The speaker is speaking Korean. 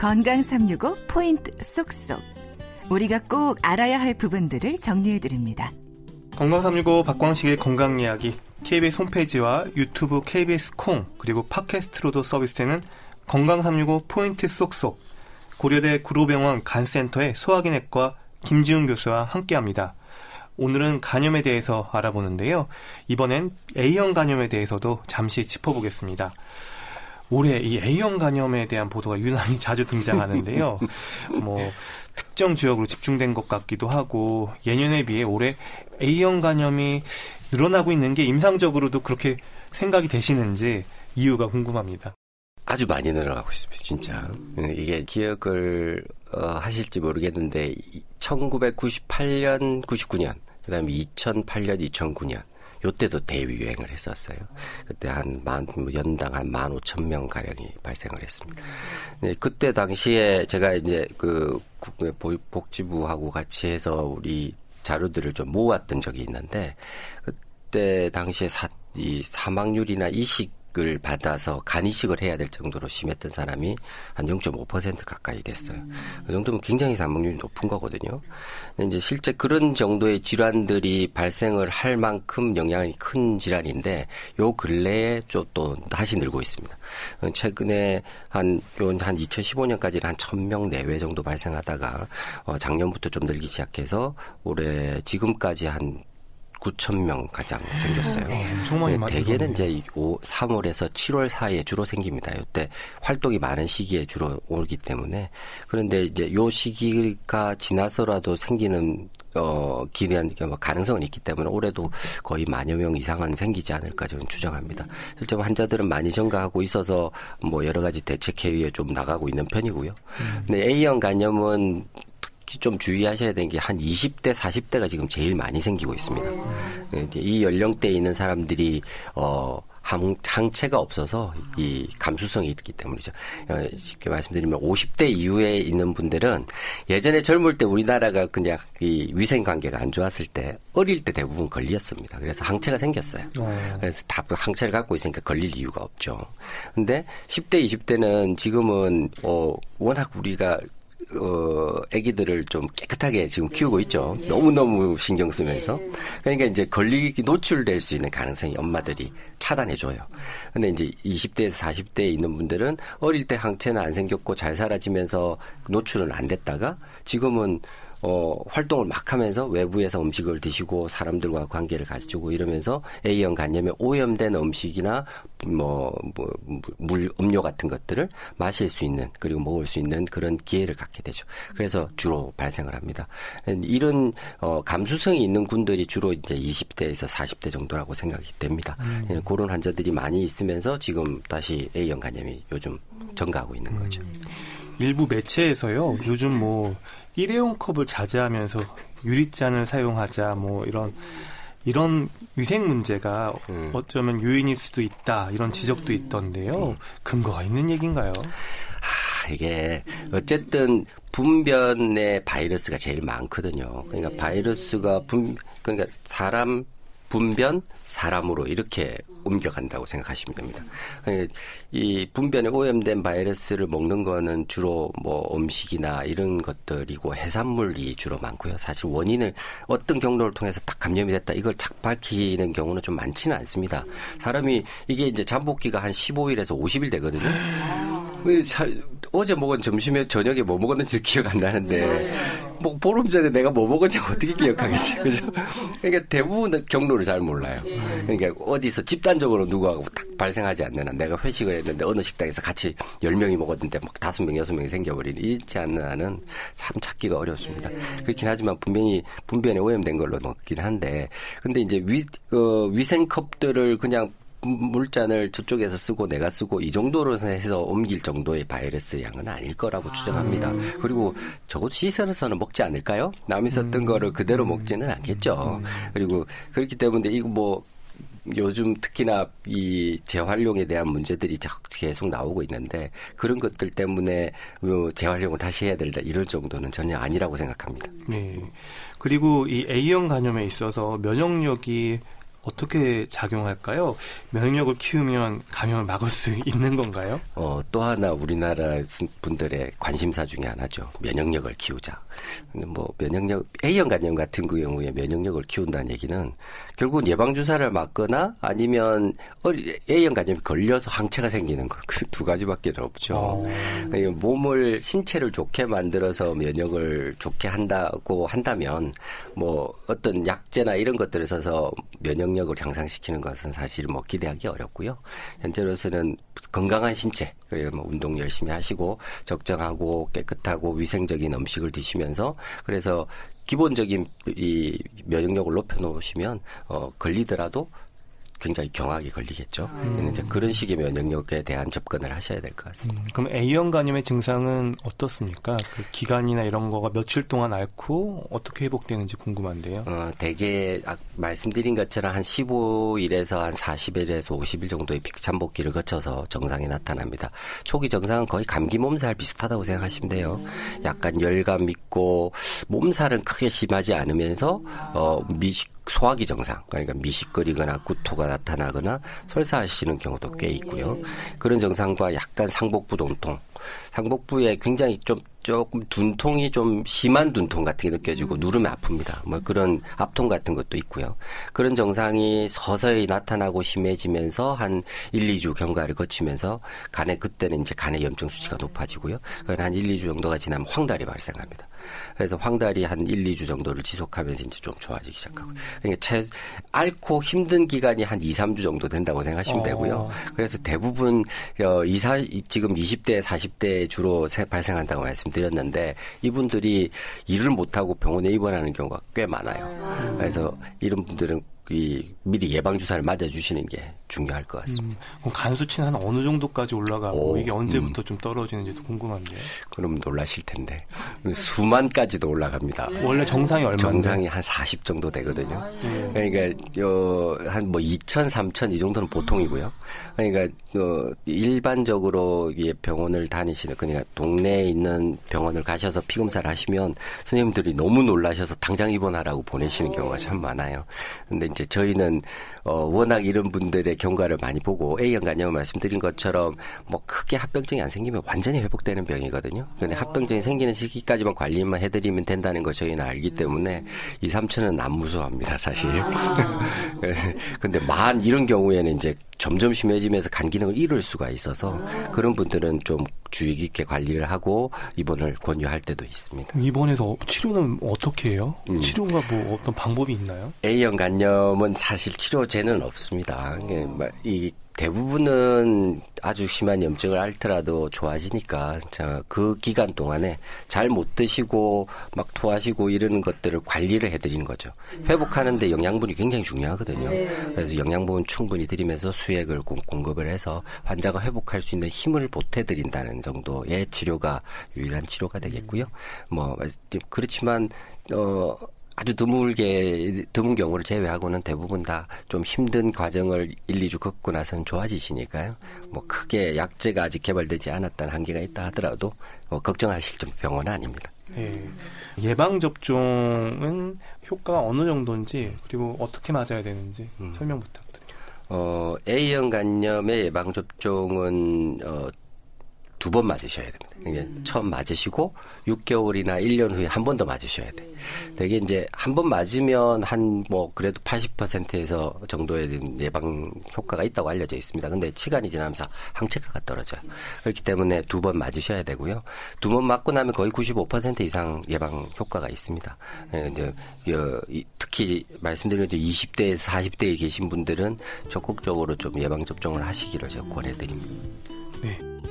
건강 365 포인트 쏙쏙. 우리가 꼭 알아야 할 부분들을 정리해드립니다. 건강 365 박광식의 건강 이야기. KBS 홈페이지와 유튜브 KBS 콩 그리고 팟캐스트로도 서비스되는 건강 365 포인트 쏙쏙. 고려대 구로병원 간센터의 소화기내과 김지훈 교수와 함께합니다. 오늘은 간염에 대해서 알아보는데요. 이번엔 A형 간염에 대해서도 잠시 짚어보겠습니다. 올해 이 A형 간염에 대한 보도가 유난히 자주 등장하는데요. 특정 지역으로 집중된 것 같기도 하고 예년에 비해 올해 A형 간염이 늘어나고 있는 게 임상적으로도 그렇게 생각이 되시는지 이유가 궁금합니다. 아주 많이 늘어나고 있습니다. 진짜. 이게 기억을 하실지 모르겠는데 1998년, 99년, 그 다음에 2008년, 2009년 요때도 대유행을 했었어요. 그때 연당 한 15,000명 가량이 발생을 했습니다. 그때 당시에 제가 이제 그 복지부하고 같이 해서 우리 자료들을 좀 모았던 적이 있는데 그때 당시에 사망률이나 이식을 받아서 간이식을 해야 될 정도로 심했던 사람이 한 0.5% 가까이 됐어요. 그 정도면 굉장히 사망률이 높은 거거든요. 근데 이제 실제 그런 정도의 질환들이 발생을 할 만큼 영향이 큰 질환인데 요 근래에 또 다시 늘고 있습니다. 최근에 한 2015년까지는 한 1,000명 내외 정도 발생하다가 작년부터 좀 늘기 시작해서 올해 지금까지 한 9,000명 가장 생겼어요. 대개는 이제 3월에서 7월 사이에 주로 생깁니다. 이때 활동이 많은 시기에 주로 오기 때문에. 그런데 이제 요 시기가 지나서라도 생기는 기대한 가능성은 있기 때문에 올해도 거의 10,000명 이상은 생기지 않을까 저는 추정합니다. 실제 환자들은 많이 증가하고 있어서 여러 가지 대책 회의에 좀 나가고 있는 편이고요. 근데 A형 간염은 좀 주의하셔야 되는 게 한 20대, 40대가 지금 제일 많이 생기고 있습니다. 이 연령대에 있는 사람들이 항체가 없어서 이 감수성이 있기 때문이죠. 쉽게 말씀드리면 50대 이후에 있는 분들은 예전에 젊을 때 우리나라가 그냥 이 위생관계가 안 좋았을 때 어릴 때 대부분 걸렸습니다. 그래서 항체가 생겼어요. 그래서 다 항체를 갖고 있으니까 걸릴 이유가 없죠. 근데 10대, 20대는 지금은 워낙 우리가 아기들을 좀 깨끗하게 지금 키우고 있죠. 너무너무 신경 쓰면서. 그러니까 이제 노출될 수 있는 가능성이 엄마들이 차단해줘요. 근데 이제 20대에서 40대에 있는 분들은 어릴 때 항체는 안 생겼고 잘 사라지면서 노출은 안 됐다가 지금은 활동을 막 하면서 외부에서 음식을 드시고 사람들과 관계를 가지고 이러면서 A형 간염에 오염된 음식이나 음료 같은 것들을 마실 수 있는 그리고 먹을 수 있는 그런 기회를 갖게 되죠. 그래서 주로 발생을 합니다. 이런 감수성이 있는 군들이 주로 이제 20대에서 40대 정도라고 생각이 됩니다. 그런 환자들이 많이 있으면서 지금 다시 A형 간염이 요즘 증가하고 있는 거죠. 일부 매체에서요. 요즘 일회용 컵을 자제하면서 유리잔을 사용하자 이런 위생 문제가 어쩌면 요인일 수도 있다 이런 지적도 있던데요. 근거가 있는 얘기인가요? 이게 어쨌든 분변에 바이러스가 제일 많거든요. 그러니까 바이러스가 그러니까 사람 분변 사람으로 이렇게 옮겨간다고 생각하시면 됩니다. 이 분변에 오염된 바이러스를 먹는 거는 주로 음식이나 이런 것들이고 해산물이 주로 많고요. 사실 원인을 어떤 경로를 통해서 딱 감염이 됐다 이걸 착 밝히는 경우는 좀 많지는 않습니다. 사람이 이게 이제 잠복기가 한 15일에서 50일 되거든요. 어제 먹은 저녁에 뭐 먹었는지 기억 안 나는데 보름 전에 내가 뭐 먹었냐고 어떻게 기억하겠어요. 그죠? 그러니까 대부분 경로를 잘 몰라요. 그러니까 어디서 집단적으로 누구하고 딱 발생하지 않는 한 내가 회식을 했는데 어느 식당에서 같이 10명이 먹었는데 막 5명, 6명이 생겨버리는 이렇지 않는 한은 참 찾기가 어렵습니다. 그렇긴 하지만 분명히 분변에 오염된 걸로 먹긴 한데 근데 이제 위생컵들을 그냥 물잔을 저쪽에서 쓰고 내가 쓰고 이 정도로 해서 옮길 정도의 바이러스 양은 아닐 거라고 추정합니다. 그리고 적어도 씻어서는 먹지 않을까요? 남이 썼던 거를 그대로 먹지는 않겠죠. 그리고 그렇기 때문에 이거 요즘 특히나 이 재활용에 대한 문제들이 계속 나오고 있는데 그런 것들 때문에 재활용을 다시 해야 된다 이럴 정도는 전혀 아니라고 생각합니다. 네. 그리고 이 A형 간염에 있어서 면역력이 어떻게 작용할까요? 면역력을 키우면 감염을 막을 수 있는 건가요? 또 하나 우리나라 분들의 관심사 중에 하나죠. 면역력을 키우자. 면역력 A형 간염 같은 경우에 면역력을 키운다는 얘기는 결국은 예방주사를 맞거나 아니면 A형 간염이 걸려서 항체가 생기는 거. 그 두 가지밖에 없죠. 몸을 신체를 좋게 만들어서 면역을 좋게 한다고 한다면 어떤 약제나 이런 것들을 써서 면역력을 향상시키는 것은 사실 기대하기 어렵고요. 현재로서는 건강한 신체, 운동 열심히 하시고 적정하고 깨끗하고 위생적인 음식을 드시면서 그래서 기본적인 이 면역력을 높여놓으시면 걸리더라도 굉장히 경하게 걸리겠죠. 이제 그런 식의 면역력에 대한 접근을 하셔야 될 것 같습니다. 그럼 A형 간염의 증상은 어떻습니까? 그 기간이나 이런 거가 며칠 동안 앓고 어떻게 회복되는지 궁금한데요. 대개 말씀드린 것처럼 한 15일에서 한 40일에서 50일 정도의 피참복기를 거쳐서 정상이 나타납니다. 초기 정상은 거의 감기 몸살 비슷하다고 생각하시면 돼요. 약간 열감 있고 몸살은 크게 심하지 않으면서 소화기 정상, 그러니까 미식거리거나 구토가 나타나거나 설사하시는 경우도 꽤 있고요. 그런 정상과 약간 상복부 돈통, 상복부에 굉장히 조금 둔통이 좀 심한 둔통 같은 게 느껴지고 누르면 아픕니다. 그런 압통 같은 것도 있고요. 그런 정상이 서서히 나타나고 심해지면서 한 1, 2주 경과를 거치면서 그때는 이제 간의 염증 수치가 높아지고요. 한 1, 2주 정도가 지나면 황달이 발생합니다. 그래서 황달이 한 1, 2주 정도를 지속하면서 이제 좀 좋아지기 시작하고요. 그러니까 앓고 힘든 기간이 한 2, 3주 정도 된다고 생각하시면 되고요. 그래서 대부분 지금 20대, 40대에 주로 발생한다고 말씀드렸는데 이분들이 일을 못하고 병원에 입원하는 경우가 꽤 많아요. 그래서 이런 분들은 미리 예방주사를 맞아주시는 게 중요할 것 같습니다. 그럼 간 수치는 한 어느 정도까지 올라가고 이게 언제부터 좀 떨어지는지도 궁금한데요. 그럼 놀라실 텐데 수만까지도 올라갑니다. 원래 정상이 얼마인데? 정상이 한 40 정도 되거든요. 그러니까 한 2,000, 3,000 이 정도는 보통이고요. 그러니까 일반적으로 병원을 다니시는 그러니까 동네에 있는 병원을 가셔서 피검사를 하시면 선생님들이 너무 놀라셔서 당장 입원하라고 보내시는 경우가 참 많아요. 근데 이제 저희는 워낙 이런 분들의 경과를 많이 보고 A형 간염을 말씀드린 것처럼 크게 합병증이 안 생기면 완전히 회복되는 병이거든요. 근데 합병증이 생기는 시기까지만 관리만 해드리면 된다는 거 저희는 알기 때문에 2, 3천은 안 무서워합니다, 사실. 근데 이런 경우에는 이제 점점 심해지면서 간 기능을 잃을 수가 있어서 그런 분들은 좀 주의 깊게 관리를 하고 입원을 권유할 때도 있습니다. 입원해서 치료는 어떻게 해요? 치료가 어떤 방법이 있나요? A형 간염은 사실 치료제는 없습니다. 대부분은 아주 심한 염증을 앓더라도 좋아지니까 그 기간 동안에 잘 못 드시고 토하시고 이러는 것들을 관리를 해드리는 거죠. 회복하는데 영양분이 굉장히 중요하거든요. 그래서 영양분 충분히 드리면서 수액을 공급을 해서 환자가 회복할 수 있는 힘을 보태드린다는 정도의 치료가 유일한 치료가 되겠고요. 그렇지만 아주 드문 경우를 제외하고는 대부분 다 좀 힘든 과정을 1, 2주 걷고 나서는 좋아지시니까요. 크게 약제가 아직 개발되지 않았다는 한계가 있다 하더라도 걱정하실 병원은 아닙니다. 네. 예방접종은 효과가 어느 정도인지 그리고 어떻게 맞아야 되는지 설명 부탁드립니다. A형 간염의 예방접종은 두 번 맞으셔야 됩니다. 그러니까 처음 맞으시고 6개월이나 1년 후에 한 번 더 맞으셔야 돼. 되게 이제 한 번 맞으면 그래도 80%에서 정도의 예방 효과가 있다고 알려져 있습니다. 근데 시간이 지나면서 항체가가 떨어져요. 그렇기 때문에 두 번 맞으셔야 되고요. 두 번 맞고 나면 거의 95% 이상 예방 효과가 있습니다. 이제 특히 말씀드린 20대에서 40대에 계신 분들은 적극적으로 좀 예방 접종을 하시기를 제가 권해드립니다. 네.